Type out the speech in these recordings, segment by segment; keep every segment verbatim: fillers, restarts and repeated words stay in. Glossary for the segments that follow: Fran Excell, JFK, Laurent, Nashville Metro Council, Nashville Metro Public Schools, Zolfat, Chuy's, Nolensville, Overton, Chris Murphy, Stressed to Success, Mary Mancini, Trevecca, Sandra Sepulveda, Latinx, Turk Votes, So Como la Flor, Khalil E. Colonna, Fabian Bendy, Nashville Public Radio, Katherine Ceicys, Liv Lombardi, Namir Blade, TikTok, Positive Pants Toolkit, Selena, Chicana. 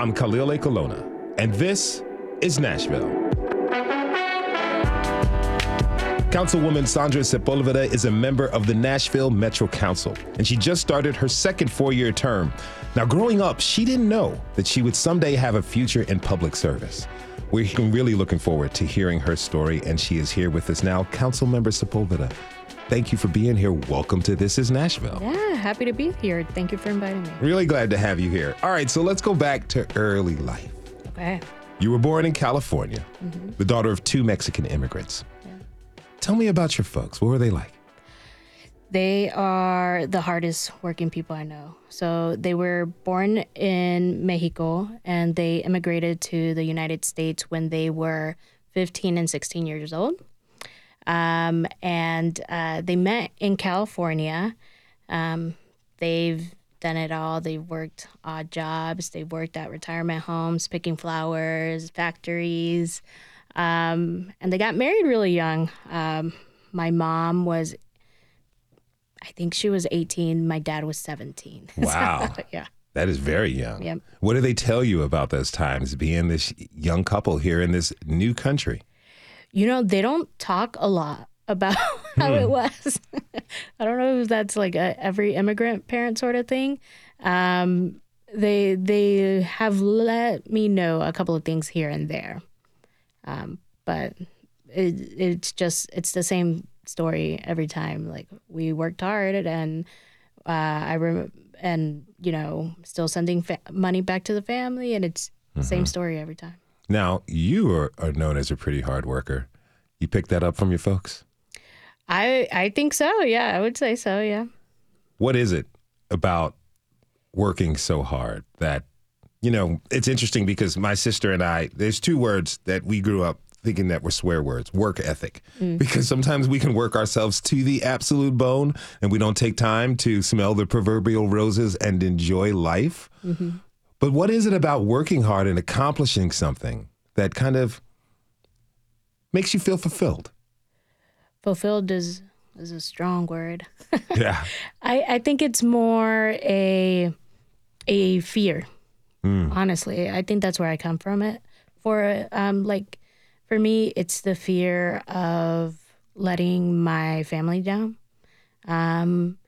I'm Khalil E. Colonna, and this is Nashville. Councilwoman Sandra Sepulveda is a member of the Nashville Metro Council, and she just started her second four-year term. Now, growing up, she didn't know that she would someday have a future in public service. We're really looking forward to hearing her story, and she is here with us now. Councilmember Sepulveda, thank you for being here. Welcome to This is Nashville. Yeah, happy to be here. Thank you for inviting me. Really glad to have you here. All right, so let's go back to early life. Okay. You were born in California, mm-hmm. the daughter of two Mexican immigrants. Yeah. Tell me about your folks. What were they like? They are the hardest working people I know. So they were born in Mexico, and they immigrated to the United States when they were fifteen and sixteen years old. Um, and uh, they met in California. Um, they've done it all. They've worked odd jobs. They've worked at retirement homes, picking flowers, factories. Um, and they got married really young. Um, my mom was, I think she was eighteen. My dad was seventeen. Wow. So, yeah. That is very young. Yep. What do they tell you about those times, being this young couple here in this new country? You know, they don't talk a lot about how it was. I don't know if that's like a every immigrant parent sort of thing. Um, they they have let me know a couple of things here and there. Um, but it, it's just, it's the same story every time. Like, we worked hard, and uh, I rem- and, you know, still sending fa- money back to the family, and it's the mm-hmm. same story every time. Now, you are, are known as a pretty hard worker. You picked that up from your folks? I I think so, yeah. I would say so, yeah. What is it about working so hard that, you know, it's interesting because my sister and I, there's two words that we grew up thinking that were swear words, work ethic. Mm-hmm. Because sometimes we can work ourselves to the absolute bone, and we don't take time to smell the proverbial roses and enjoy life. Mm-hmm. But what is it about working hard and accomplishing something that kind of makes you feel fulfilled? Fulfilled is is a strong word. Yeah. I, I think it's more a a fear, mm. honestly. I think that's where I come from it. For um, like, for me, it's the fear of letting my family down. Um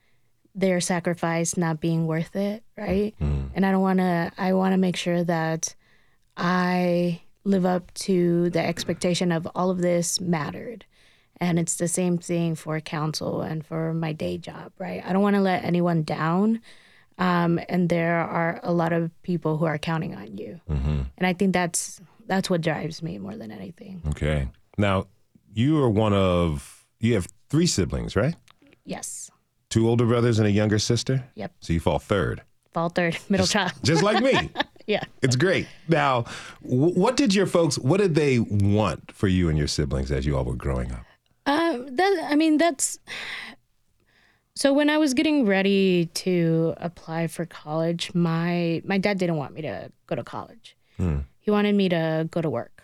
their sacrifice not being worth it, right? Mm. And I don't want to, I want to make sure that I live up to the expectation of all of this mattered. And it's the same thing for council and for my day job, right? I don't want to let anyone down. Um, and there are a lot of people who are counting on you. Mm-hmm. And I think that's, that's what drives me more than anything. Okay. Now, you are one of, you have three siblings, right? Yes. Two older brothers and a younger sister? Yep. So you fall third. Fall third, middle just, child. Just like me. Yeah. It's great. Now, what did your folks, what did they want for you and your siblings as you all were growing up? Uh, that, I mean, that's, so when I was getting ready to apply for college, my, my dad didn't want me to go to college. Mm. He wanted me to go to work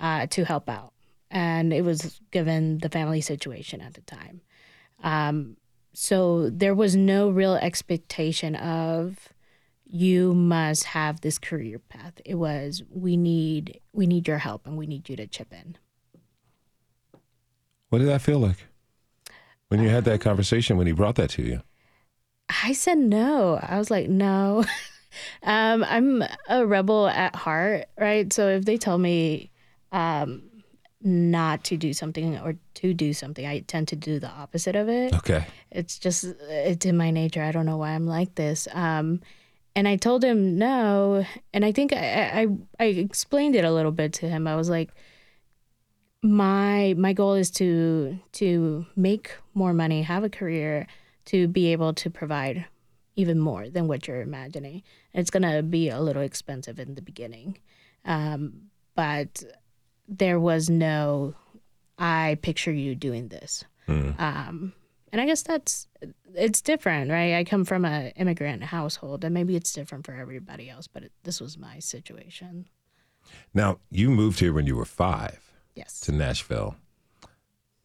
uh, to help out. And it was given the family situation at the time. Um So there was no real expectation of you must have this career path. It was, we need we need your help, and we need you to chip in. What did that feel like when you uh, had that conversation, when he brought that to you? I said no. I was like, no. um, I'm a rebel at heart, right? So if they tell me um, not to do something or to do something, I tend to do the opposite of it. Okay. It's just, it's in my nature. I don't know why I'm like this. Um, and I told him no. And I think I, I, I explained it a little bit to him. I was like, my, my goal is to, to make more money, have a career, to be able to provide even more than what you're imagining. And it's going to be a little expensive in the beginning. Um, but there was no, I picture you doing this. Mm. Um, and I guess that's, it's different, right? I come from an immigrant household, and maybe it's different for everybody else, but it, this was my situation. Now, you moved here when you were five. Yes. To Nashville.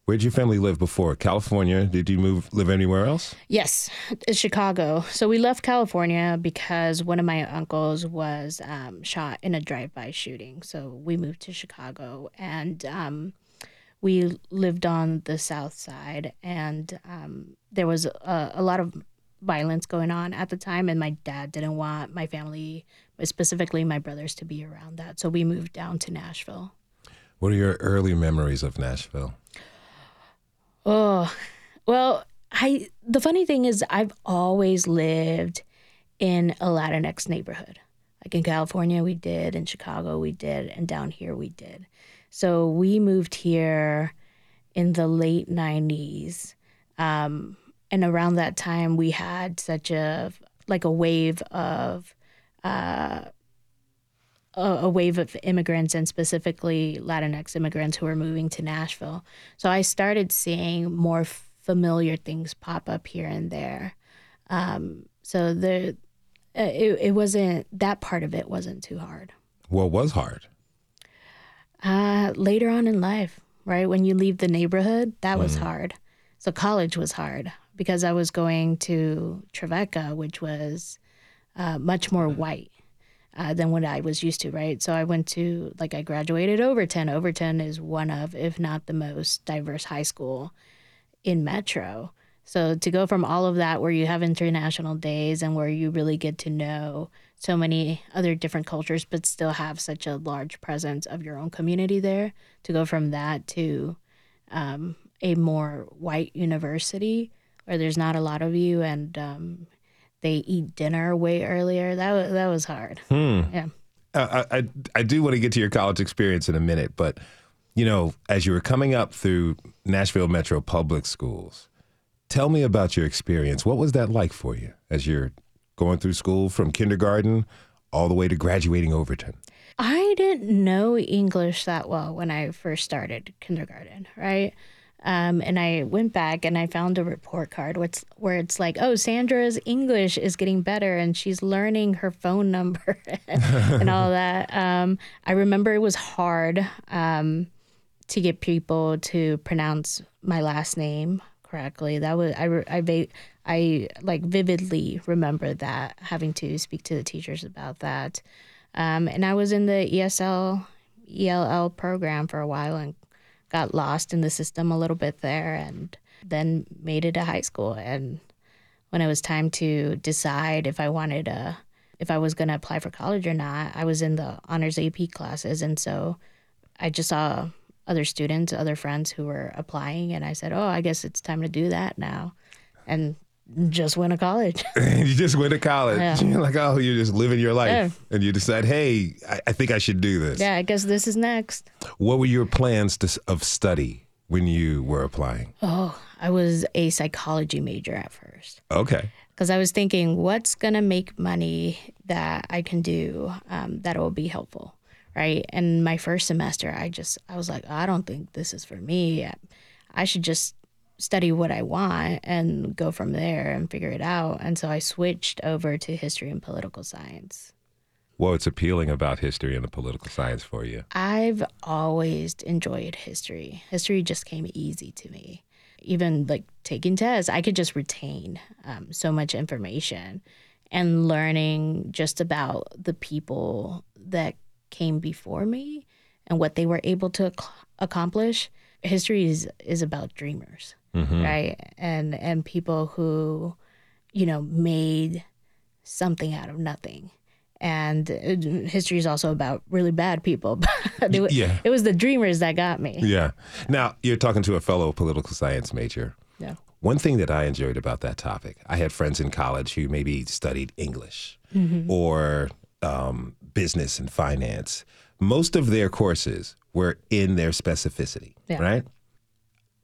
Where'd your family live before? California. Did you move live anywhere else? Yes, Chicago. So we left California because one of my uncles was um, shot in a drive-by shooting. So we moved to Chicago, and um, we lived on the South Side. And um, there was a, a lot of violence going on at the time, and my dad didn't want my family, specifically my brothers, to be around that. So we moved down to Nashville. What are your early memories of Nashville? Oh, well, I the funny thing is I've always lived in a Latinx neighborhood. Like in California, we did. In Chicago, we did. And down here, we did. So we moved here in the late nineties. Um, and around that time, we had such a, like a wave of, uh, a wave of immigrants, and specifically Latinx immigrants who were moving to Nashville. So I started seeing more familiar things pop up here and there. Um, so there, it, it wasn't, that part of it wasn't too hard. What was hard? Uh, later on in life, right? When you leave the neighborhood, that mm. was hard. So college was hard because I was going to Trevecca, which was uh, much more white. Uh, than what I was used to, right? So I went to, like, I graduated Overton. Overton is one of, if not the most diverse high school in Metro. So to go from all of that where you have international days and where you really get to know so many other different cultures but still have such a large presence of your own community there, to go from that to um, a more white university where there's not a lot of you and um they eat dinner way earlier. That was, that was hard. Hmm. Yeah, I, I I do want to get to your college experience in a minute, but you know, as you were coming up through Nashville Metro Public Schools, tell me about your experience. What was that like for you as you're going through school from kindergarten all the way to graduating Overton? I didn't know English that well when I first started kindergarten, right? Um, and I went back and I found a report card where it's, where it's like, oh, Sandra's English is getting better and she's learning her phone number and all that. Um, I remember it was hard um, to get people to pronounce my last name correctly. That was I, I, I like vividly remember that, having to speak to the teachers about that. Um, and I was in the E S L, E L L program for a while and got lost in the system a little bit there, and then made it to high school. And when it was time to decide if I wanted a, if I was going to apply for college or not, I was in the honors A P classes. And so I just saw other students, other friends who were applying, and I said, oh, I guess it's time to do that now. And just went to college. You just went to college. Yeah. You're like, oh, you're just living your life. Yeah. And you decide, hey, I, I think I should do this. Yeah, I guess this is next. What were your plans to, of study when you were applying? Oh, I was a psychology major at first. Okay. Because I was thinking, what's going to make money that I can do um, that will be helpful, right? And my first semester, I just, I was like, oh, I don't think this is for me. I, I should just study what I want and go from there and figure it out. And so I switched over to history and political science. What's appealing about history and the political science for you? I've always enjoyed history. History just came easy to me. Even like taking tests, I could just retain um, so much information, and learning just about the people that came before me and what they were able to ac- accomplish. History is, is about dreamers. Mm-hmm. Right? And and people who, you know, made something out of nothing. And history is also about really bad people. it, yeah. It was the dreamers that got me. Yeah. Now, you're talking to a fellow political science major. Yeah. One thing that I enjoyed about that topic, I had friends in college who maybe studied English mm-hmm. or um, business and finance. Most of their courses were in their specificity, yeah. right?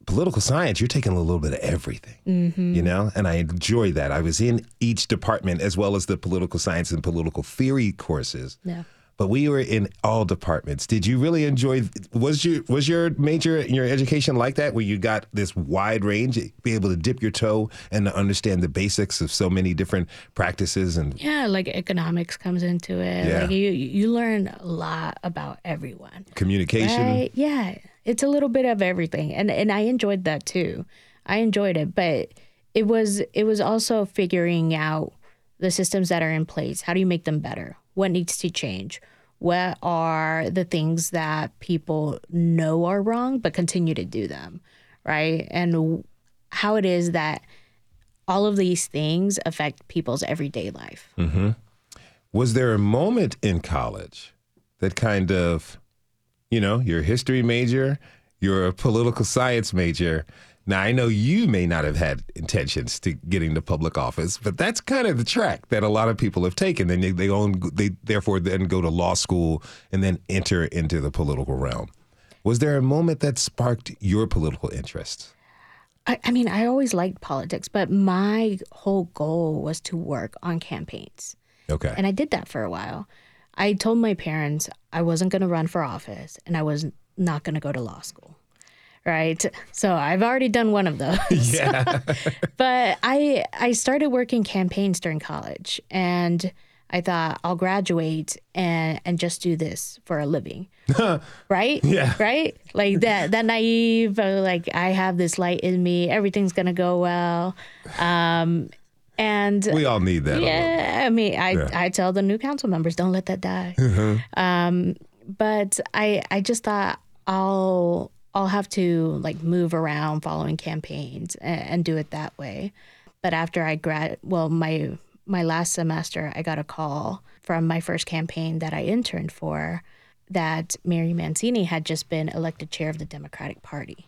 Political science, you're taking a little bit of everything, mm-hmm. you know? And I enjoy that. I was in each department as well as the political science and political theory courses. Yeah. But we were in all departments. Did you really enjoy, was your was your major in your education like that, where you got this wide range, be able to dip your toe and to understand the basics of so many different practices? And yeah, like economics comes into it. Yeah. Like you, you learn a lot about everyone. Communication. Right? Yeah. it's a little bit of everything. And and I enjoyed that too. I enjoyed it, but it was it was also figuring out the systems that are in place. How do you make them better? What needs to change? What are the things that people know are wrong but continue to do them, right? And how it is that all of these things affect people's everyday life. Mm-hmm. Was there a moment in college that kind of, you know, you're a history major, you're a political science major. Now, I know you may not have had intentions to get into public office, but that's kind of the track that a lot of people have taken. And they, they, own, they therefore then go to law school and then enter into the political realm. Was there a moment that sparked your political interests? I, I mean, I always liked politics, but my whole goal was to work on campaigns. Okay. And I did that for a while. I told my parents I wasn't going to run for office and I was not going to go to law school. Right. So I've already done one of those. Yeah. But I I started working campaigns during college and I thought I'll graduate and, and just do this for a living. Right? Yeah. Right? Like that that naive, like I have this light in me, everything's gonna go well. Um and we all need that. Yeah. I mean I, yeah. I tell the new council members, don't let that die. Mm-hmm. Um but I I just thought I'll I'll have to like move around following campaigns and, and do it that way. But after I grad, well, my my last semester, I got a call from my first campaign that I interned for that Mary Mancini had just been elected chair of the Democratic Party.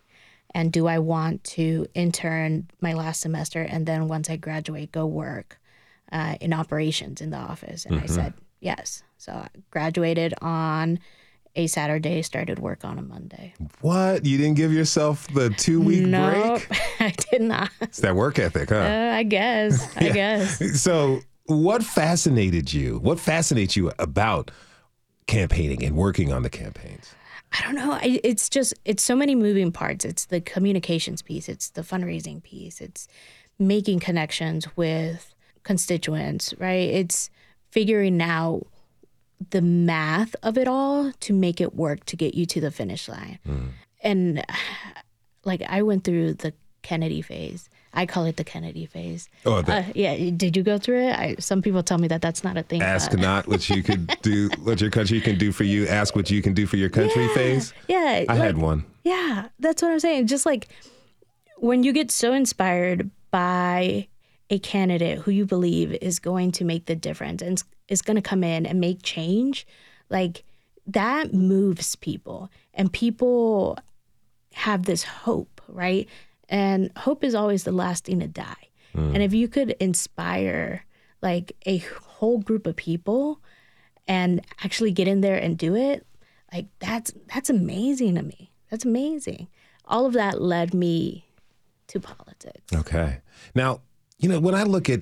And do I want to intern my last semester and then once I graduate, go work uh, in operations in the office? And mm-hmm. I said, yes. So I graduated on a Saturday, started work on a Monday. What? You didn't give yourself the two-week nope, break? No, I did not. It's that work ethic, huh? Uh, I guess. yeah. I guess. So what fascinated you? What fascinates you about campaigning and working on the campaigns? I don't know. I, it's just, it's so many moving parts. It's the communications piece. It's the fundraising piece. It's making connections with constituents, right? It's figuring out the math of it all to make it work to get you to the finish line. Mm. And like I went through the Kennedy phase. I call it the Kennedy phase. Oh, uh, yeah. Did you go through it? I, some people tell me that that's not a thing. Ask not what you could do, what your country can do for you. Ask what you can do for your country yeah, phase. Yeah. I like, had one. Yeah. That's what I'm saying. Just like when you get so inspired by a candidate who you believe is going to make the difference and is going to come in and make change, like that moves people and people have this hope, right? And hope is always the last thing to die. Mm. And if you could inspire like a whole group of people and actually get in there and do it, like that's that's amazing to me. That's amazing. All of that led me to politics. Okay. Now, you know, when I look at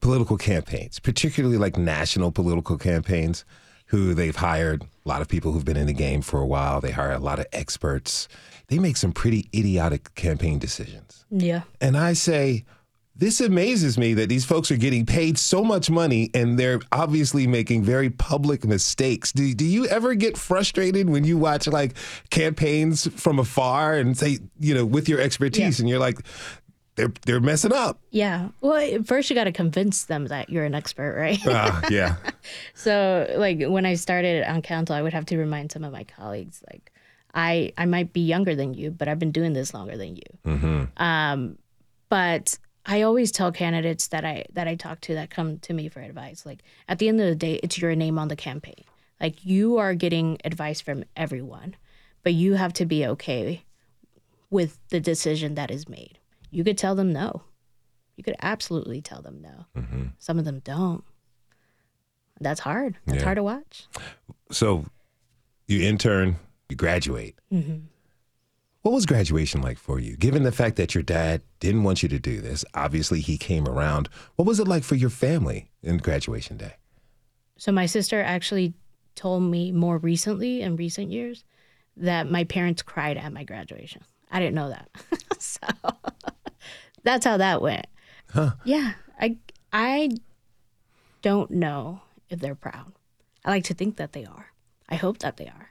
political campaigns, particularly like national political campaigns, who they've hired a lot of people who've been in the game for a while. They hire a lot of experts. They make some pretty idiotic campaign decisions. Yeah. And I say, this amazes me that these folks are getting paid so much money and they're obviously making very public mistakes. Do, do you ever get frustrated when you watch like campaigns from afar and say, you know, with your expertise yeah. and you're like, They're they're messing up. Yeah. Well, first you got to convince them that you're an expert, right? uh, yeah. So, like when I started on council, I would have to remind some of my colleagues, like, I I might be younger than you, but I've been doing this longer than you. Mm-hmm. Um, but I always tell candidates that I that I talk to that come to me for advice, like at the end of the day, it's your name on the campaign. Like you are getting advice from everyone, but you have to be okay with the decision that is made. You could tell them no. You could absolutely tell them no. Mm-hmm. Some of them don't. That's hard. That's yeah. hard to watch. So you intern, you graduate. Mm-hmm. What was graduation like for you? Given the fact that your dad didn't want you to do this, obviously he came around. What was it like for your family in graduation day? So my sister actually told me more recently in recent years that my parents cried at my graduation. I didn't know that. So that's how that went. Huh. Yeah. I I don't know if they're proud. I like to think that they are. I hope that they are.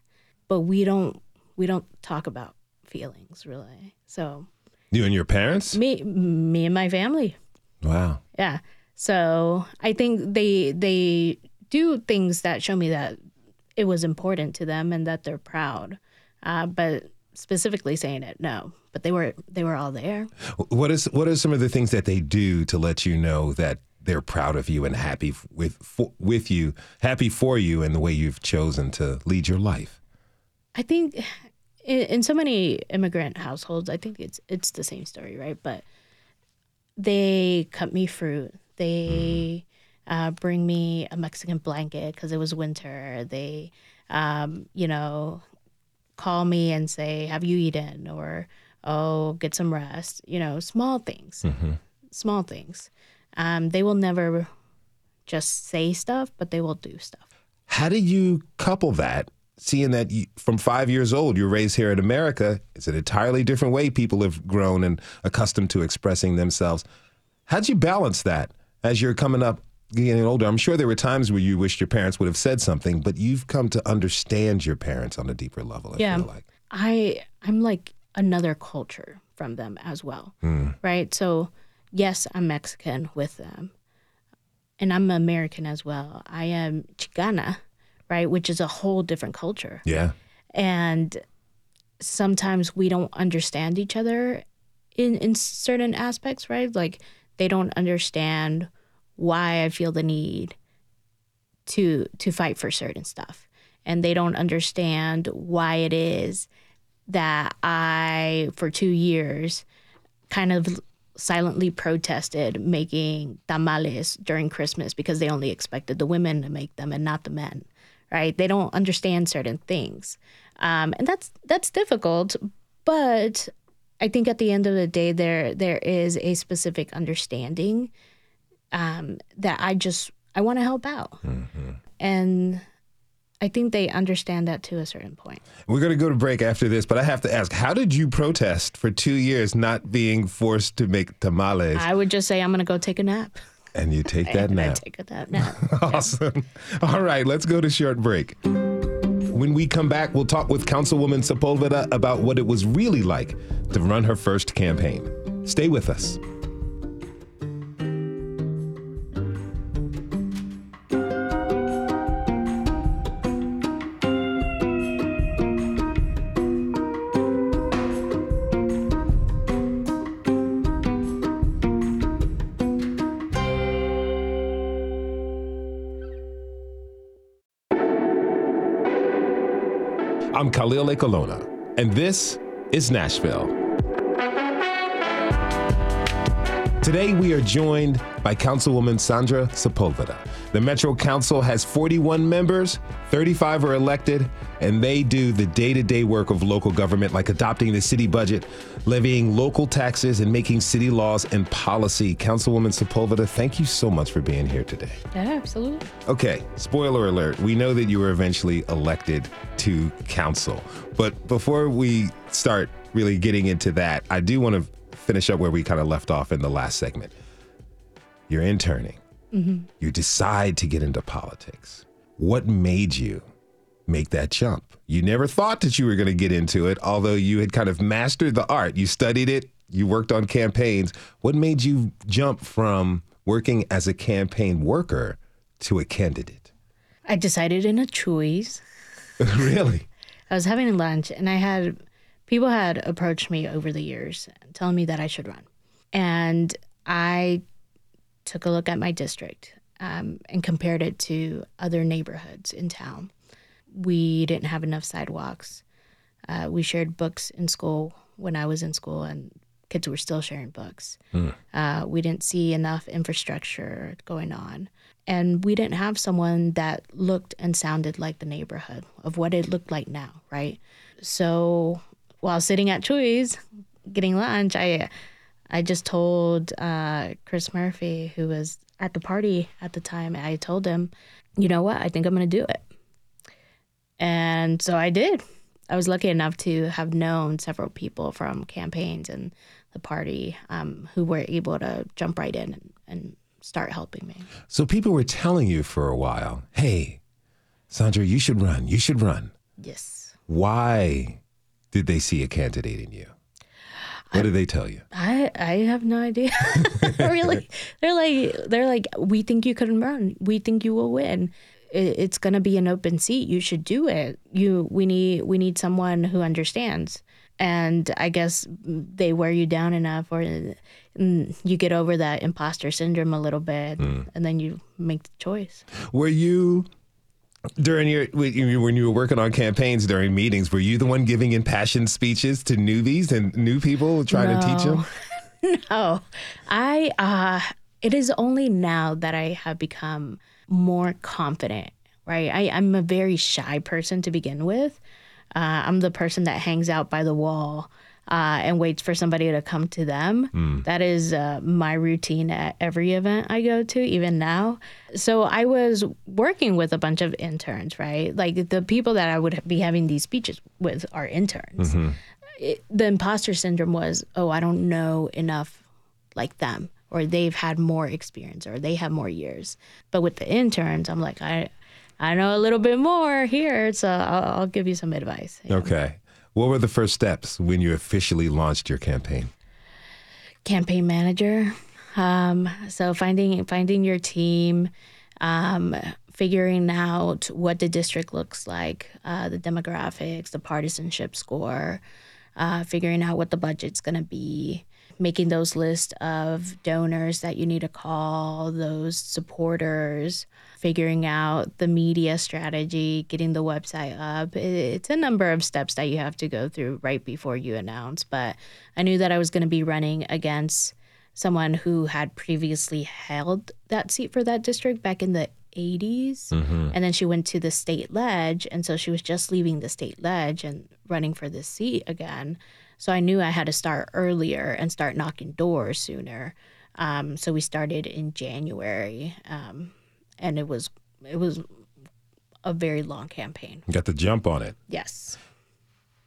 But we don't we don't talk about feelings really. So you and your parents? Me, me and my family. Wow. Yeah. So I think they they do things that show me that it was important to them and that they're proud. Uh, but specifically saying it, no. But they were they were all there. What is what are some of the things that they do to let you know that they're proud of you and happy with for, with you, happy for you and the way you've chosen to lead your life? I think in, in so many immigrant households, I think it's it's the same story, right? But they cut me fruit. They mm. uh, bring me a Mexican blanket because it was winter. They, um, you know, call me and say, have you eaten? Or, oh, get some rest. You know, small things, mm-hmm. small things. Um, they will never just say stuff, but they will do stuff. How do you couple that, seeing that you, from five years old, you're raised here in America? It's an entirely different way people have grown and accustomed to expressing themselves. How'd you balance that as you're coming up, getting older? I'm sure there were times where you wished your parents would have said something, but you've come to understand your parents on a deeper level, I yeah, feel like. I, I'm like another culture from them as well, mm. right? So yes, I'm Mexican with them, and I'm American as well. I am Chicana, right, which is a whole different culture. Yeah. And sometimes we don't understand each other in, in certain aspects, right? Like, they don't understand why I feel the need to to fight for certain stuff. And they don't understand why it is that I, for two years, kind of silently protested making tamales during Christmas because they only expected the women to make them and not the men, right? They don't understand certain things. Um, and that's that's difficult, but I think at the end of the day, there there is a specific understanding um, that I just, I want to help out. Mm-hmm. And I think they understand that to a certain point. We're going to go to break after this, but I have to ask, how did you protest for two years not being forced to make tamales? I would just say, I'm going to go take a nap. And you take that and nap. I take that nap. Awesome. Yeah. All right, let's go to short break. When we come back, we'll talk with Councilwoman Sepulveda about what it was really like to run her first campaign. Stay with us. I'm Khalil E. Colonna, and this is Nashville. Today we are joined by Councilwoman Sandra Sepulveda. The Metro Council has forty-one members, thirty-five are elected, and they do the day-to-day work of local government, like adopting the city budget, levying local taxes, and making city laws and policy. Councilwoman Sepulveda, thank you so much for being here today. Yeah, absolutely. Okay, spoiler alert. We know that you were eventually elected to council. But before we start really getting into that, I do want to finish up where we kind of left off in the last segment. You're interning. Mm-hmm. You decide to get into politics. What made you make that jump? You never thought that you were going to get into it, although you had kind of mastered the art. You studied it. You worked on campaigns. What made you jump from working as a campaign worker to a candidate? I decided in a Chuy's. Really? I was having lunch, and I had people had approached me over the years telling me that I should run. And I took a look at my district um, and compared it to other neighborhoods in town. We didn't have enough sidewalks. Uh, we shared books in school when I was in school, and kids were still sharing books. Mm. Uh, we didn't see enough infrastructure going on. And we didn't have someone that looked and sounded like the neighborhood of what it looked like now, right? So while sitting at Chuy's getting lunch, I I just told uh, Chris Murphy, who was at the party at the time, I told him, you know what, I think I'm going to do it. And so I did. I was lucky enough to have known several people from campaigns and the party um, who were able to jump right in and, and start helping me. So people were telling you for a while, hey, Sandra, you should run. You should run. Yes. Why did they see a candidate in you? What did they tell you? I, I have no idea. Really, they're like they're like we think you can run. We think you will win. It, it's gonna be an open seat. You should do it. You we need we need someone who understands. And I guess they wear you down enough, or you get over that imposter syndrome a little bit, mm. and then you make the choice. Were you during your when you were working on campaigns during meetings? Were you the one giving impassioned speeches to newbies and new people trying no. to teach them? No, I. Uh, it is only now that I have become more confident. Right, I, I'm a very shy person to begin with. Uh, I'm the person that hangs out by the wall uh, and waits for somebody to come to them. Mm. That is uh, my routine at every event I go to, even now. So I was working with a bunch of interns, right? Like the people that I would be having these speeches with are interns. Mm-hmm. It, the imposter syndrome was, oh, I don't know enough like them, or they've had more experience, or they have more years. But with the interns, I'm like, I... I know a little bit more here, so I'll, I'll give you some advice. Yeah. Okay. What were the first steps when you officially launched your campaign? Campaign manager. Um, so finding finding your team, um, figuring out what the district looks like, uh, the demographics, the partisanship score, uh, figuring out what the budget's going to be, making those lists of donors that you need to call, those supporters, figuring out the media strategy, getting the website up. It's a number of steps that you have to go through right before you announce. But I knew that I was going to be running against someone who had previously held that seat for that district back in the eighties. Mm-hmm. And then she went to the state ledge. And so she was just leaving the state ledge and running for this seat again. So I knew I had to start earlier and start knocking doors sooner. Um, so we started in January, um, and it was it was a very long campaign. You got the jump on it. Yes.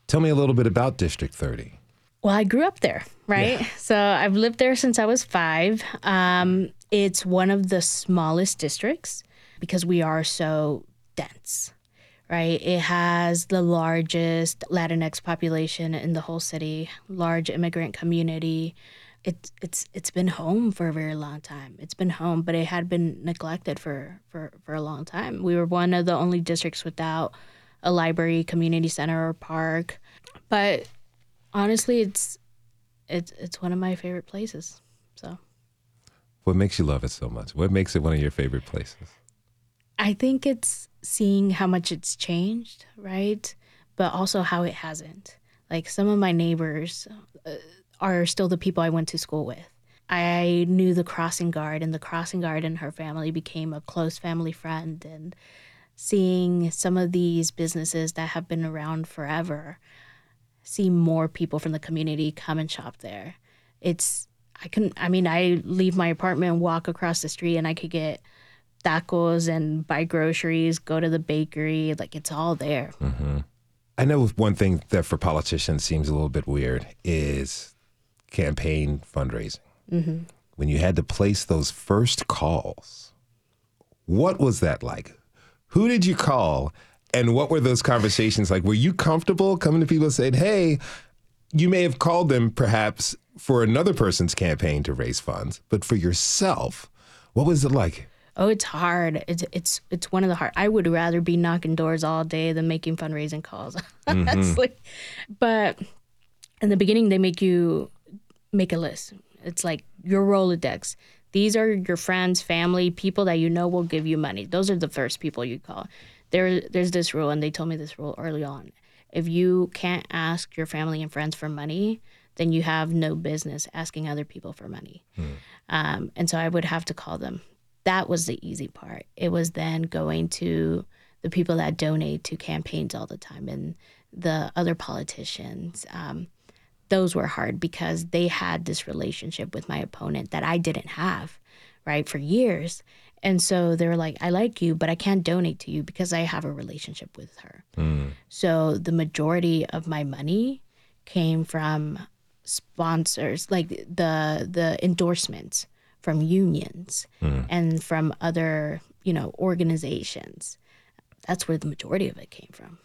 Tell me a little bit about District thirty. Well, I grew up there, right? Yeah. So I've lived there since I was five. Um, it's one of the smallest districts because we are so dense. Right. It has the largest Latinx population in the whole city, large immigrant community. It's it's it's been home for a very long time. It's been home, but it had been neglected for, for, for a long time. We were one of the only districts without a library, community center, or park. But honestly, it's it's it's one of my favorite places. So what makes you love it so much? What makes it one of your favorite places? I think it's seeing how much it's changed, right? But also how it hasn't. Like some of my neighbors uh, are still the people I went to school with. I knew the crossing guard, and the crossing guard and her family became a close family friend. And seeing some of these businesses that have been around forever, see more people from the community come and shop there. It's, I couldn't, I mean, I leave my apartment, walk across the street, and I could get tacos and buy groceries, go to the bakery, like it's all there. Mm-hmm. I know one thing that for politicians seems a little bit weird is campaign fundraising. Mm-hmm. When you had to place those first calls, what was that like? Who did you call and what were those conversations like? Were you comfortable coming to people and saying, hey, you may have called them perhaps for another person's campaign to raise funds, but for yourself, what was it like? Oh, it's hard. It's it's it's one of the hard. I would rather be knocking doors all day than making fundraising calls. Mm-hmm. Honestly. But in the beginning, they make you make a list. It's like your Rolodex. These are your friends, family, people that you know will give you money. Those are the first people you call. There, there's this rule, and they told me this rule early on. If you can't ask your family and friends for money, then you have no business asking other people for money. Mm. Um, and so I would have to call them. That was the easy part. It was then going to the people that donate to campaigns all the time and the other politicians. Um, those were hard because they had this relationship with my opponent that I didn't have, right, for years. And so they were like, I like you, but I can't donate to you because I have a relationship with her. Mm. So the majority of my money came from sponsors, like the the endorsements from unions mm. and from other, you know, organizations. That's where the majority of it came from.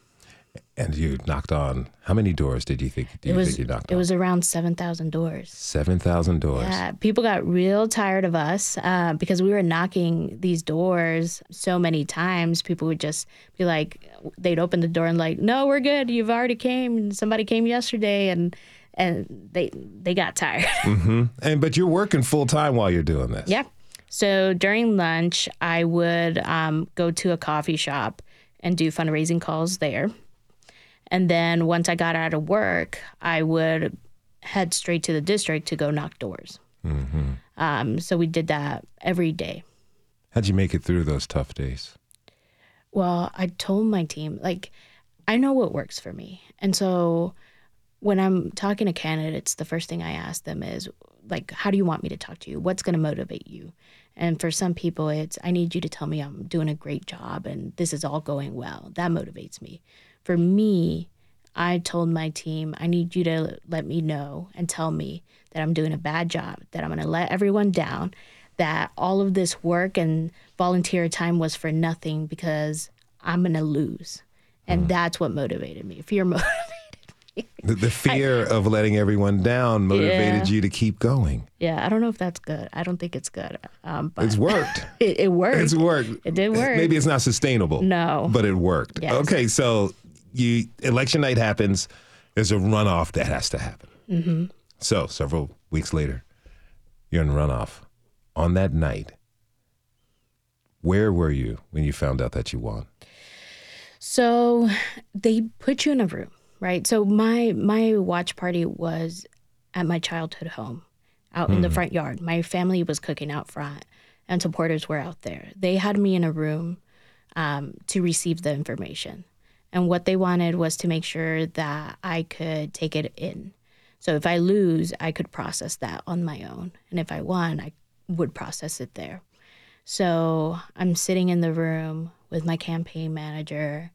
And you knocked on, how many doors did you think, do you, was, think you knocked on? It was around seven thousand doors. seven thousand doors. Yeah, people got real tired of us uh, because we were knocking these doors so many times. People would just be like, they'd open the door and like, no, we're good. You've already came. Somebody came yesterday and and they they got tired. Mm-hmm. And but you're working full time while you're doing this. Yeah. So during lunch, I would um, go to a coffee shop and do fundraising calls there. And then once I got out of work, I would head straight to the district to go knock doors. Mm-hmm. Um, so we did that every day. How'd you make it through those tough days? Well, I told my team, like, I know what works for me. And so when I'm talking to candidates, the first thing I ask them is, like, how do you want me to talk to you? What's going to motivate you? And for some people, it's, I need you to tell me I'm doing a great job and this is all going well. That motivates me. For me, I told my team, I need you to let me know and tell me that I'm doing a bad job, that I'm going to let everyone down, that all of this work and volunteer time was for nothing because I'm going to lose. And mm. that's what motivated me. Fear motivated me. The, the fear I, of letting everyone down motivated yeah. you to keep going. Yeah, I don't know if that's good. I don't think it's good. Um, but it's worked. it, it worked. It's worked. It did work. Maybe it's not sustainable. No. But it worked. Yes. Okay, so... You, election night happens, there's a runoff that has to happen. Mm-hmm. So several weeks later, you're in runoff. On that night, where were you when you found out that you won? So they put you in a room, right? So my my watch party was at my childhood home, out mm-hmm. in the front yard. My family was cooking out front, and supporters were out there. They had me in a room um, to receive the information. And what they wanted was to make sure that I could take it in. So if I lose, I could process that on my own. And if I won, I would process it there. So I'm sitting in the room with my campaign manager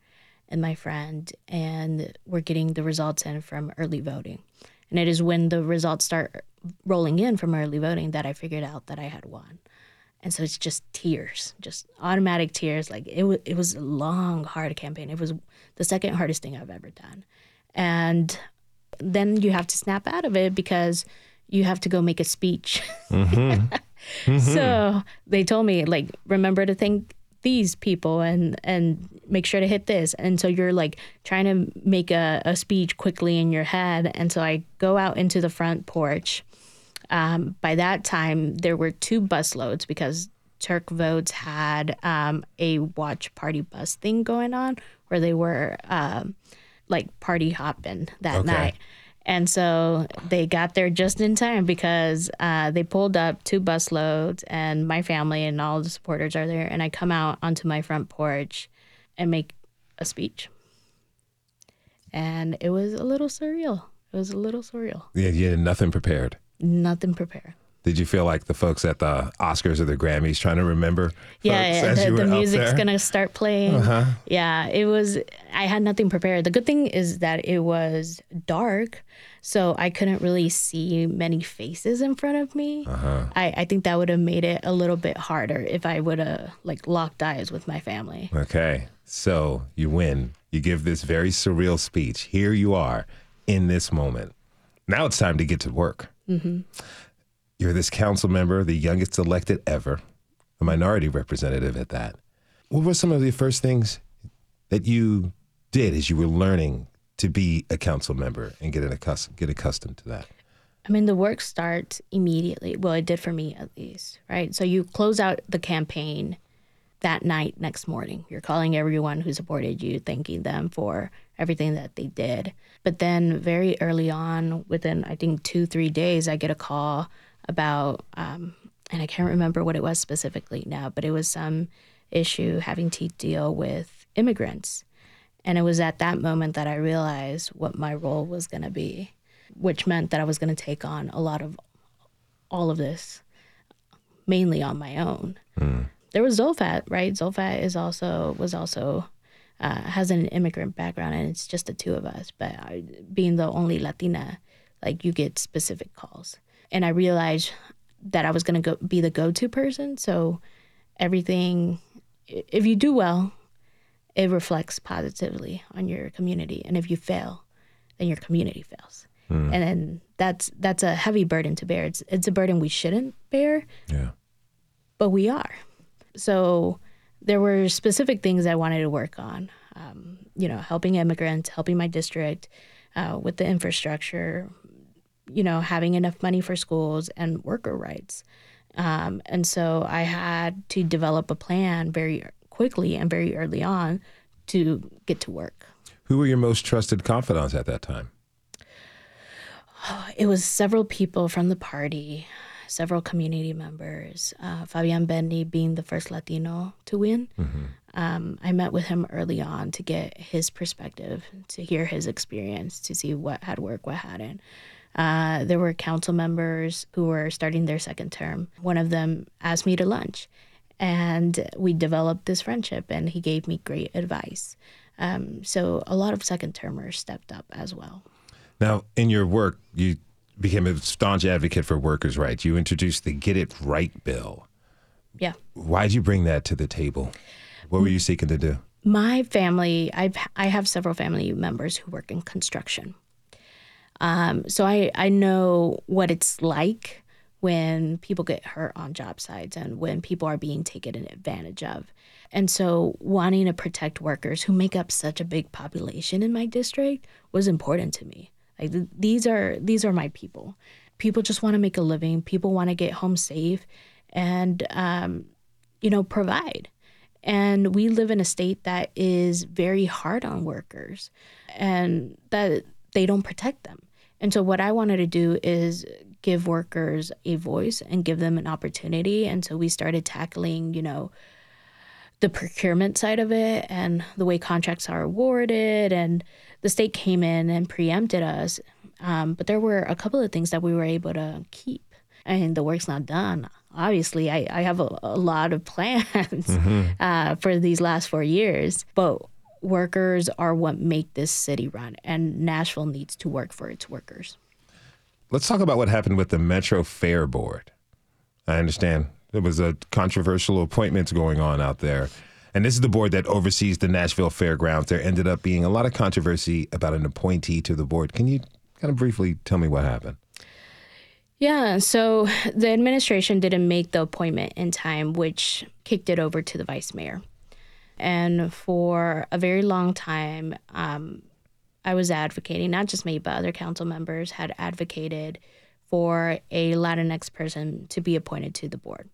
and my friend, and we're getting the results in from early voting. And it is when the results start rolling in from early voting that I figured out that I had won. And so it's just tears, just automatic tears. Like it was, it was a long, hard campaign. It was the second hardest thing I've ever done. And then you have to snap out of it because you have to go make a speech. Mm-hmm. Mm-hmm. So they told me, like, remember to thank these people and, and make sure to hit this. And so you're like trying to make a, a speech quickly in your head. And so I go out into the front porch. Um, by that time, there were two bus loads because Turk Votes had um, a watch party bus thing going on where they were um, like party hopping that okay. night. And so they got there just in time because uh, they pulled up two bus loads and my family and all the supporters are there. And I come out onto my front porch and make a speech. And it was a little surreal. It was a little surreal. Yeah, you had nothing prepared. Nothing prepared. Did you feel like the folks at the Oscars or the Grammys trying to remember? Yeah, folks, yeah the, the music's going to start playing. Uh-huh. Yeah, it was, I had nothing prepared. The good thing is that it was dark, so I couldn't really see many faces in front of me. Uh-huh. I, I think that would have made it a little bit harder if I would have like locked eyes with my family. Okay, so you win. You give this very surreal speech. Here you are in this moment. Now it's time to get to work. Mm-hmm. You're this council member, the youngest elected ever, a minority representative at that. What were some of the first things that you did as you were learning to be a council member and get, an accust- get accustomed to that? I mean, the work starts immediately. Well, it did for me at least, right? So you close out the campaign that night, next morning. You're calling everyone who supported you, thanking them for everything that they did. But then very early on, within, I think, two, three days, I get a call about, um, and I can't remember what it was specifically now, but it was some issue having to deal with immigrants. And it was at that moment that I realized what my role was going to be, which meant that I was going to take on a lot of all of this, mainly on my own. Mm. There was Zolfat, right? Zolfat is also, was also... Uh, has an immigrant background, and it's just the two of us. But I, being the only Latina, like, you get specific calls. And I realized that I was going to go be the go-to person. So everything, if you do well, it reflects positively on your community. And if you fail, then your community fails. Mm. And then that's that's a heavy burden to bear. It's it's a burden we shouldn't bear, yeah, but we are. So there were specific things I wanted to work on, um, you know, helping immigrants, helping my district uh, with the infrastructure, you know, having enough money for schools and worker rights. Um, and so I had to develop a plan very quickly and very early on to get to work. Who were your most trusted confidants at that time? Oh, it was several people from the party, several community members, uh, Fabian Bendy being the first Latino to win. Mm-hmm. Um, I met with him early on to get his perspective, to hear his experience, to see what had worked, what hadn't. Uh, there were council members who were starting their second term. One of them asked me to lunch, and we developed this friendship, and he gave me great advice. Um, so a lot of second-termers stepped up as well. Now, in your work, you became a staunch advocate for workers' rights. You introduced the Get It Right bill. Yeah. Why did you bring that to the table? What were you seeking to do? My family, I've, I have several family members who work in construction. Um, so I, I know what it's like when people get hurt on job sites and when people are being taken advantage of. And so wanting to protect workers who make up such a big population in my district was important to me. Like, th- these are these are my people. People just want to make a living. People want to get home safe and, um, you know, provide. And we live in a state that is very hard on workers and that they don't protect them. And so what I wanted to do is give workers a voice and give them an opportunity. And so we started tackling, you know, the procurement side of it and the way contracts are awarded, and the state came in and preempted us. Um, but there were a couple of things that we were able to keep. I mean, the work's not done. Obviously, I, I have a, a lot of plans mm-hmm. uh, for these last four years, but workers are what make this city run, and Nashville needs to work for its workers. Let's talk about what happened with the Metro Fair Board. I understand there was a controversial appointments going on out there. And this is the board that oversees the Nashville Fairgrounds. There ended up being a lot of controversy about an appointee to the board. Can you kind of briefly tell me what happened? Yeah, so the administration didn't make the appointment in time, which kicked it over to the vice mayor. And for a very long time, um, I was advocating, not just me, but other council members had advocated for a Latinx person to be appointed to the board.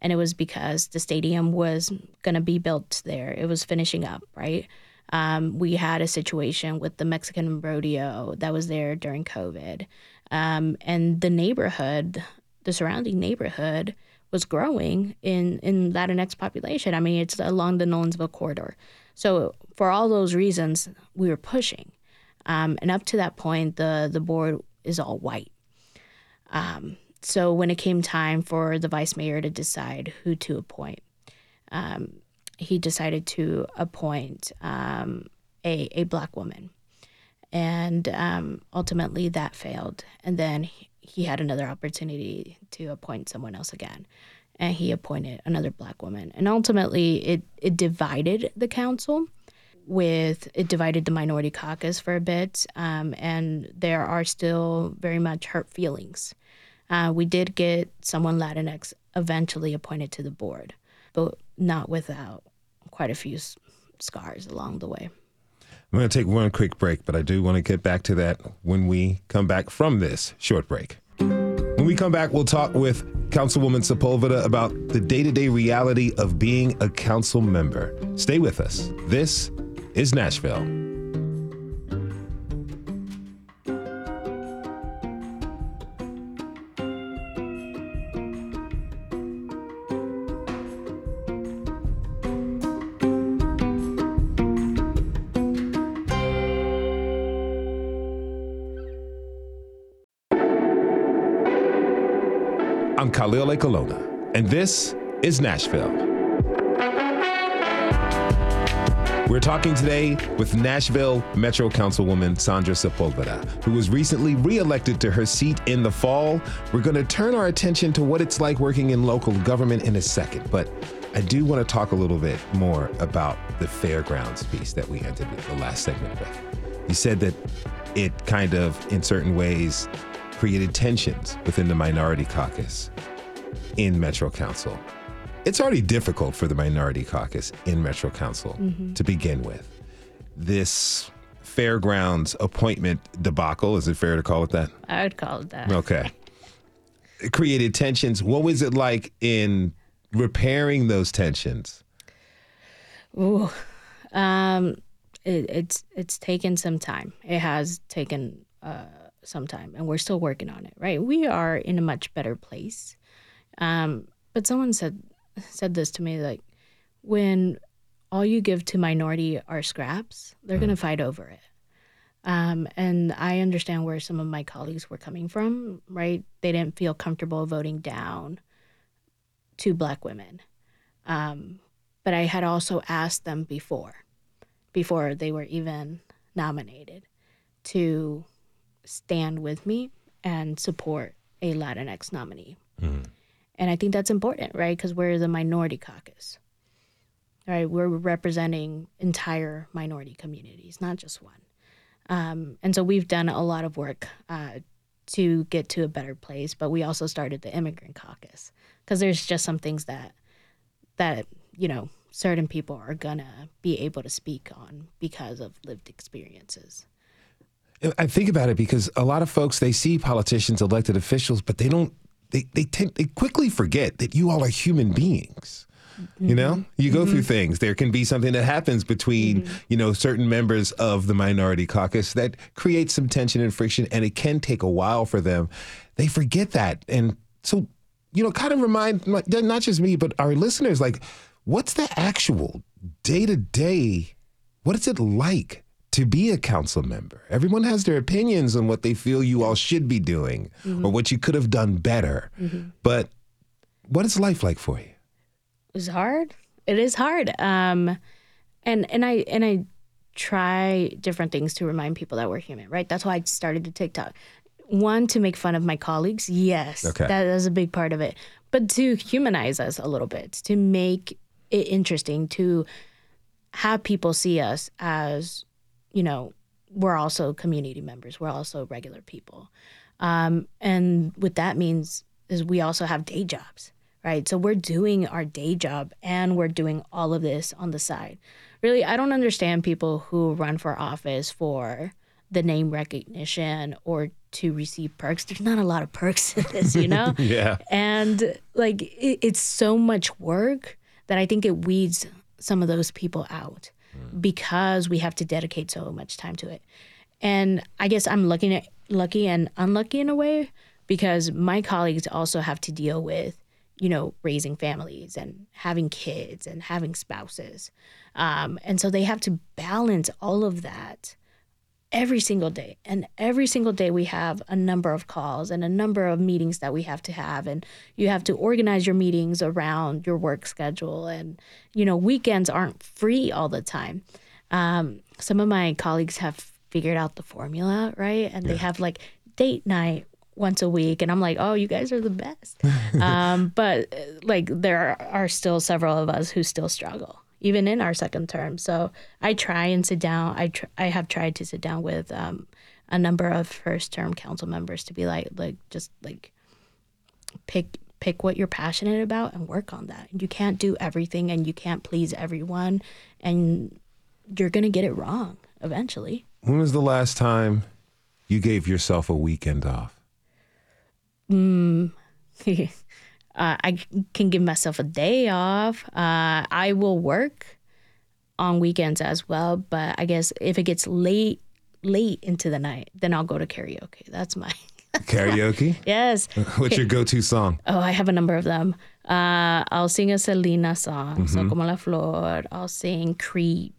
And it was because the stadium was going to be built there. It was finishing up, right? Um, we had a situation with the Mexican rodeo that was there during COVID. Um, and the neighborhood, the surrounding neighborhood, was growing in, in Latinx population. I mean, it's along the Nolensville corridor. So for all those reasons, we were pushing. Um, and up to that point, the, the board is all white. Um, so when it came time for the vice mayor to decide who to appoint, um, he decided to appoint um, a, a black woman. And um, ultimately that failed. And then he, he had another opportunity to appoint someone else again. And he appointed another black woman. And ultimately it, it divided the council. With it divided the minority caucus for a bit, um, and there are still very much hurt feelings. Uh, we did get someone Latinx eventually appointed to the board, but not without quite a few s- scars along the way. I'm going to take one quick break, but I do want to get back to that when we come back from this short break. When we come back, we'll talk with Councilwoman Sepulveda about the day-to-day reality of being a council member. Stay with us. This is Nashville. I'm Khalil E. Colonna, and this is Nashville. We're talking today with Nashville Metro Councilwoman Sandra Sepulveda, who was recently re-elected to her seat in the fall. We're going to turn our attention to what it's like working in local government in a second, but I do want to talk a little bit more about the fairgrounds piece that we ended the last segment with. You said that it kind of, in certain ways, created tensions within the minority caucus in Metro Council. It's already difficult for the minority caucus in Metro Council mm-hmm. to begin with. This fairgrounds appointment debacle, is it fair to call it that? I would call it that. Okay. It created tensions. What was it like in repairing those tensions? Ooh, um, it, it's it's taken some time. It has taken uh, some time, and we're still working on it, right? We are in a much better place. Um, but someone said said this to me, like, when all you give to minority are scraps, they're mm. going to fight over it. Um, and I understand where some of my colleagues were coming from, right? They didn't feel comfortable voting down two Black women. Um, but I had also asked them before, before they were even nominated, to stand with me and support a Latinx nominee. Mm-hmm. And I think that's important, right? Because we're the minority caucus, right? We're representing entire minority communities, not just one. Um, and so we've done a lot of work uh, to get to a better place, but we also started the immigrant caucus because there's just some things that, that you know, certain people are going to be able to speak on because of lived experiences. I think about it because a lot of folks, they see politicians, elected officials, but they don't, they they, tend, they quickly forget that you all are human beings. You know, you go mm-hmm. through things. There can be something that happens between, mm-hmm. you know, certain members of the minority caucus that creates some tension and friction, and it can take a while for them. They forget that. And so, you know, kind of remind not just me, but our listeners, like, what's the actual day to day? What is it like to be a council member? Everyone has their opinions on what they feel you all should be doing mm-hmm. or what you could have done better. Mm-hmm. But what is life like for you? It's hard. It is hard. Um, and and I and I try different things to remind people that we're human, right? That's why I started the TikTok. One, to make fun of my colleagues. Yes, okay. That is a big part of it. But to humanize us a little bit, to make it interesting, to have people see us as, you know, we're also community members. We're also regular people. Um, and what that means is we also have day jobs. Right. So we're doing our day job and we're doing all of this on the side. Really, I don't understand people who run for office for the name recognition or to receive perks. There's not a lot of perks in this, you know? Yeah. And like it, it's so much work that I think it weeds some of those people out mm. because we have to dedicate so much time to it. And I guess I'm looking at lucky and unlucky in a way because my colleagues also have to deal with, you know, raising families and having kids and having spouses. Um, and so they have to balance all of that every single day. And every single day we have a number of calls and a number of meetings that we have to have. And you have to organize your meetings around your work schedule. And, you know, weekends aren't free all the time. Um, some of my colleagues have figured out the formula, right? And yeah. they have like date night once a week. And I'm like, oh, you guys are the best. um, but like there are still several of us who still struggle, even in our second term. So I try and sit down. I tr- I have tried to sit down with um, a number of first term council members to be like, like just like pick pick what you're passionate about and work on that. You can't do everything and you can't please everyone. And you're going to get it wrong eventually. When was the last time you gave yourself a weekend off? Mm, uh, I can give myself a day off. Uh, I will work on weekends as well, but I guess if it gets late, late into the night, then I'll go to karaoke. That's my that's karaoke. My, yes. What's your go-to song? Oh, I have a number of them. Uh, I'll sing a Selena song, mm-hmm. So Como la Flor. I'll sing Creep.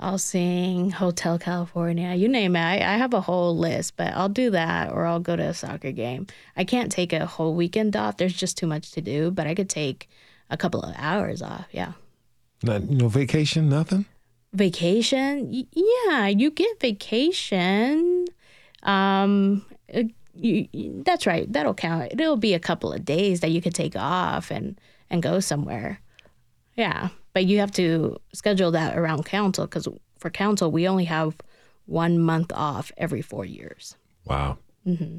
I'll sing Hotel California, you name it. I, I have a whole list, but I'll do that or I'll go to a soccer game. I can't take a whole weekend off. There's just too much to do, but I could take a couple of hours off, yeah. Not, you know, vacation, nothing? Vacation? Y- yeah, you get vacation. Um, it, you, you, that's right. That'll count. It'll be a couple of days that you could take off and, and go somewhere. Yeah, but you have to schedule that around council, because for council, we only have one month off every four years. Wow. Mm-hmm.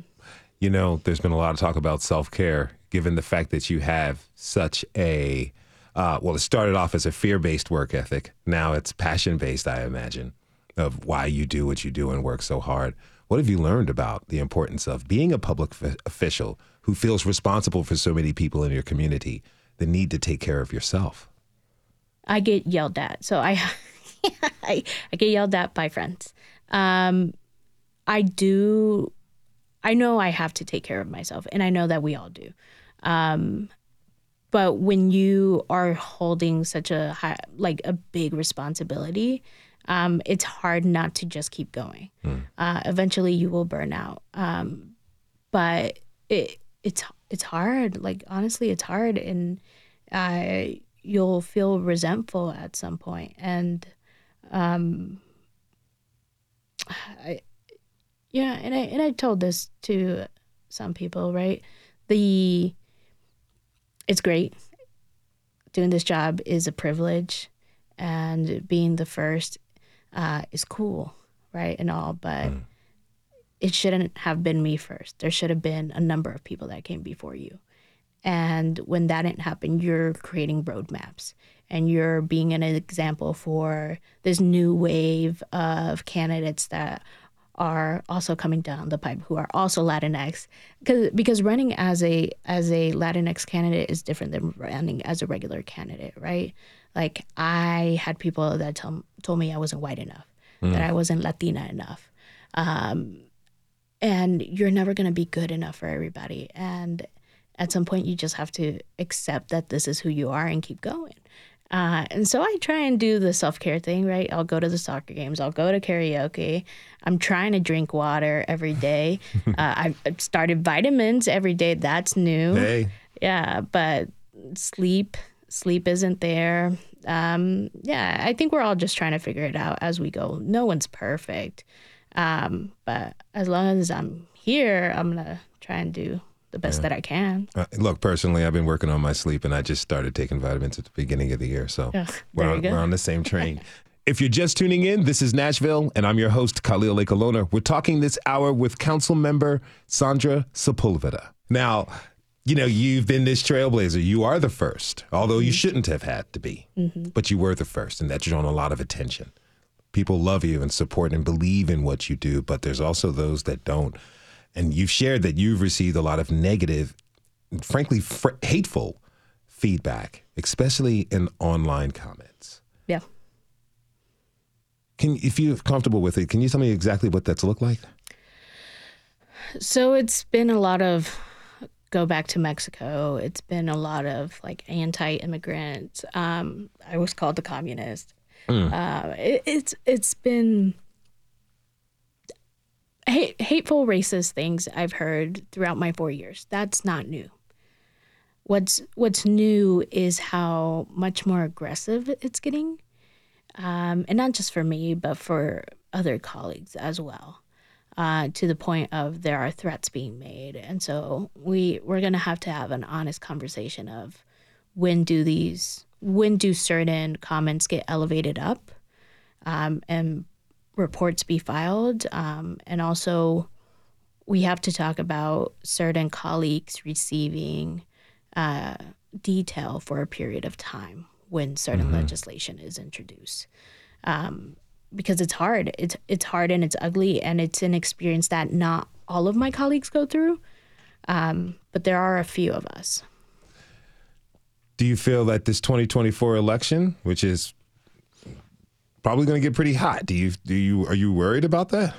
You know, there's been a lot of talk about self-care, given the fact that you have such a, uh, well, it started off as a fear-based work ethic. Now it's passion-based, I imagine, of why you do what you do and work so hard. What have you learned about the importance of being a public f- official who feels responsible for so many people in your community, the need to take care of yourself? I get yelled at. So I, I, I get yelled at by friends. Um, I do... I know I have to take care of myself, and I know that we all do. Um, but when you are holding such a high, like a big responsibility, um, it's hard not to just keep going. Mm. Uh, eventually, you will burn out. Um, but it it's it's hard. Like honestly, it's hard, and uh, you'll feel resentful at some point. And um, I. Yeah, and I and I told this to some people, right? The it's great. Doing this job is a privilege, and being the first uh, is cool, right, and all, but mm. it shouldn't have been me first. There should have been a number of people that came before you. And when that didn't happen, you're creating roadmaps, and you're being an example for this new wave of candidates that are also coming down the pipe, who are also Latinx, because because running as a as a Latinx candidate is different than running as a regular candidate, right? Like I had people that tell, told me I wasn't white enough, mm. that I wasn't Latina enough, um, and you're never gonna be good enough for everybody. And at some point, you just have to accept that this is who you are and keep going. Uh, and so I try and do the self-care thing, right? I'll go to the soccer games. I'll go to karaoke. I'm trying to drink water every day. uh, I've started vitamins every day. That's new. Hey. Yeah, but sleep, sleep isn't there. Um, yeah, I think we're all just trying to figure it out as we go. No one's perfect. Um, but as long as I'm here, I'm going to try and do the best yeah. that I can. Uh, look, personally, I've been working on my sleep, and I just started taking vitamins at the beginning of the year. So Ugh, we're, on, we're on the same train. If you're just tuning in, this is Nashville, and I'm your host, Khalil E. Colonna. We're talking this hour with council member Sandra Sepulveda. Now, you know, you've been this trailblazer. You are the first, although mm-hmm. you shouldn't have had to be. Mm-hmm. But you were the first, and that's drawn a lot of attention. People love you and support and believe in what you do, but there's also those that don't. And you've shared that you've received a lot of negative, frankly, fr- hateful feedback, especially in online comments. Yeah. Can, if you're comfortable with it, can you tell me exactly what that's looked like? So it's been a lot of go back to Mexico. It's been a lot of like anti-immigrant. Um, I was called the communist. Mm. Uh, it, it's it's been... Hate, hateful, racist things I've heard throughout my four years. That's not new. What's what's new is how much more aggressive it's getting, um, and not just for me, but for other colleagues as well, uh, to the point of there are threats being made. And so we, we're going to have to have an honest conversation of when do these, when do certain comments get elevated up, um, and reports be filed, um, and also we have to talk about certain colleagues receiving uh, detail for a period of time when certain mm-hmm. legislation is introduced, um, because it's hard. It's it's hard and it's ugly, and it's an experience that not all of my colleagues go through, um, but there are a few of us. Do you feel that this twenty twenty-four election, which is probably going to get pretty hot. Do you do you are you worried about that?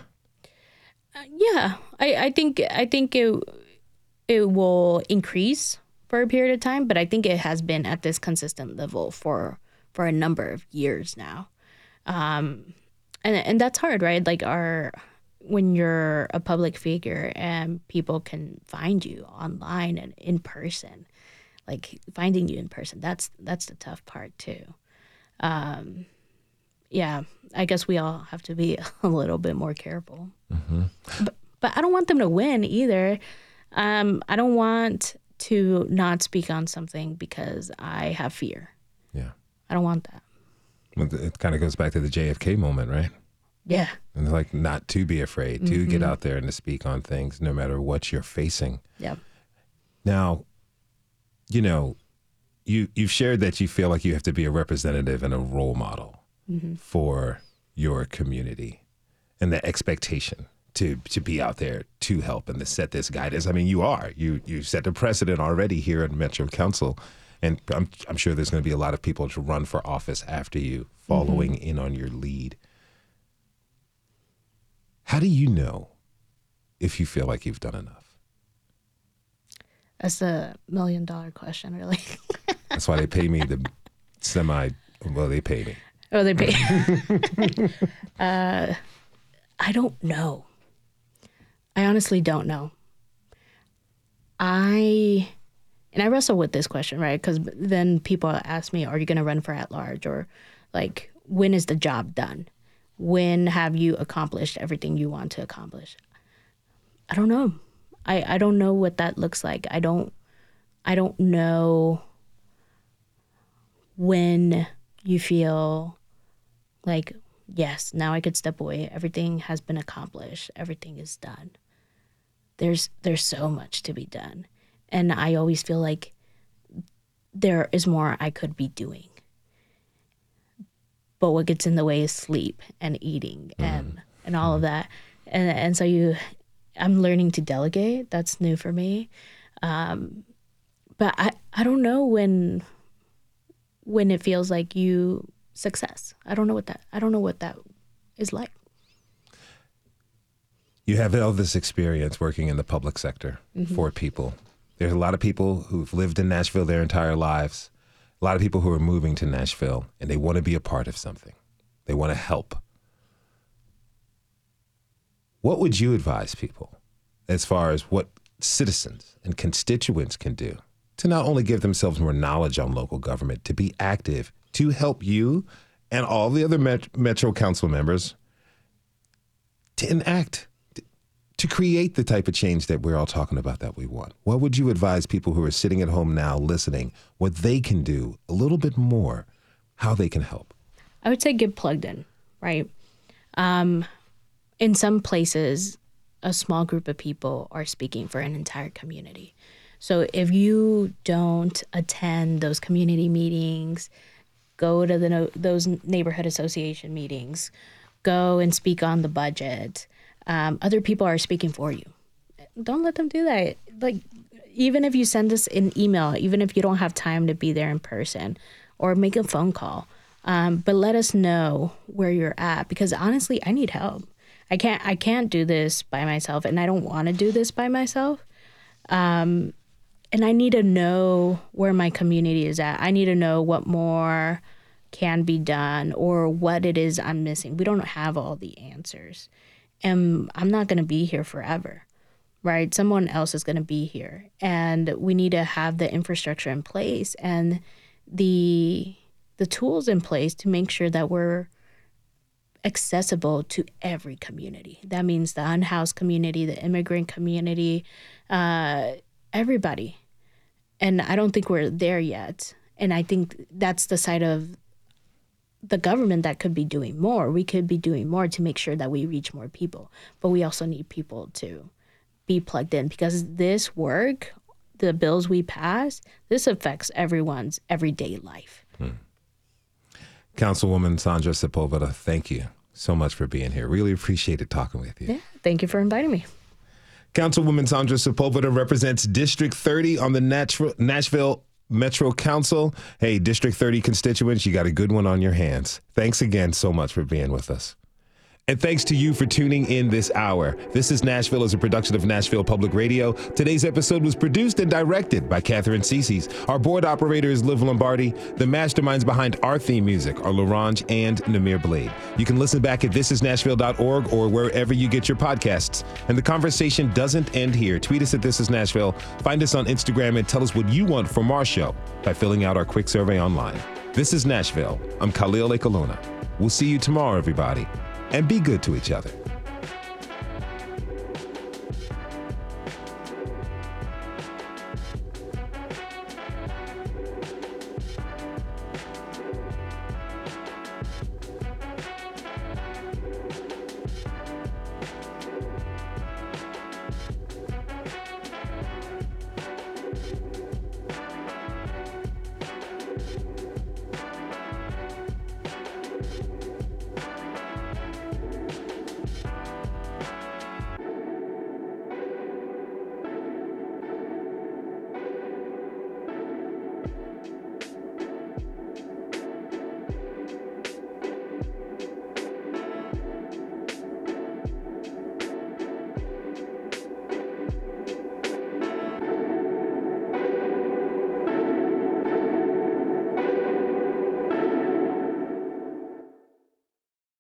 Uh, yeah, I, I think I think it it will increase for a period of time, but I think it has been at this consistent level for for a number of years now, um, and and that's hard, right? Like our when you're a public figure and people can find you online and in person, like finding you in person, that's that's the tough part too. Um, Yeah, I guess we all have to be a little bit more careful. Mm-hmm. But, but I don't want them to win either. Um, I don't want to not speak on something because I have fear. Yeah. I don't want that. It kind of goes back to the J F K moment, right? Yeah. And like not to be afraid, to mm-hmm. get out there and to speak on things no matter what you're facing. Yeah. Now, you know, you, you've shared that you feel like you have to be a representative and a role model mm-hmm. for your community and the expectation to to be out there to help and to set this guidance. I mean, you are. You you set the precedent already here at Metro Council. And I'm, I'm sure there's going to be a lot of people to run for office after you, following mm-hmm. in on your lead. How do you know if you feel like you've done enough? That's a million dollar question, really. That's why they pay me the semi, well, they pay me. Oh, they pay. uh, I don't know. I honestly don't know. I... And I wrestle with this question, right? Because then people ask me, are you going to run for at-large? Or, like, when is the job done? When have you accomplished everything you want to accomplish? I don't know. I, I don't know what that looks like. I don't, I don't know when you feel like, yes, now I could step away. Everything has been accomplished. Everything is done. There's, there's so much to be done. And I always feel like there is more I could be doing. But what gets in the way is sleep and eating and, mm-hmm. and all mm-hmm. of that. And and so you, I'm learning to delegate. That's new for me. Um, but I, I don't know when when it feels like you success. I don't know what that I don't know what that is like. You have all this experience working in the public sector mm-hmm. for people. There's a lot of people who've lived in Nashville their entire lives, a lot of people who are moving to Nashville, and they want to be a part of something. They want to help. What would you advise people as far as what citizens and constituents can do to not only give themselves more knowledge on local government, to be active, to help you and all the other Met- Metro Council members to enact to create the type of change that we're all talking about that we want? What would you advise people who are sitting at home now listening, what they can do a little bit more, how they can help? I would say get plugged in, right? Um, in some places, a small group of people are speaking for an entire community. So if you don't attend those community meetings, go to the those neighborhood association meetings, go and speak on the budget, Um, other people are speaking for you. Don't let them do that. Like, even if you send us an email, even if you don't have time to be there in person or make a phone call, um, but let us know where you're at, because honestly, I need help. I can't I can't do this by myself, and I don't want to do this by myself. Um, and I need to know where my community is at. I need to know what more can be done or what it is I'm missing. We don't have all the answers. And I'm not going to be here forever, right? Someone else is going to be here. And we need to have the infrastructure in place and the the tools in place to make sure that we're accessible to every community. That means the unhoused community, the immigrant community, uh, everybody. And I don't think we're there yet. And I think that's the side of the government that could be doing more. We could be doing more to make sure that we reach more people. But we also need people to be plugged in, because this work, the bills we pass, this affects everyone's everyday life. Hmm. Councilwoman Sandra Sepulveda, thank you so much for being here. Really appreciated talking with you. Yeah, thank you for inviting me. Councilwoman Sandra Sepulveda represents District thirty on the Nashville, Nashville Metro Council. Hey, District thirty constituents, you got a good one on your hands. Thanks again so much for being with us. And thanks to you for tuning in this hour. This is Nashville is a production of Nashville Public Radio. Today's episode was produced and directed by Katherine Ceicys. Our board operator is Liv Lombardi. The masterminds behind our theme music are Laurent and Namir Blade. You can listen back at this is nashville dot org or wherever you get your podcasts. And the conversation doesn't end here. Tweet us at This Is Nashville. Find us on Instagram and tell us what you want from our show by filling out our quick survey online. This is Nashville. I'm Khalil E. Colonna. We'll see you tomorrow, everybody. And be good to each other.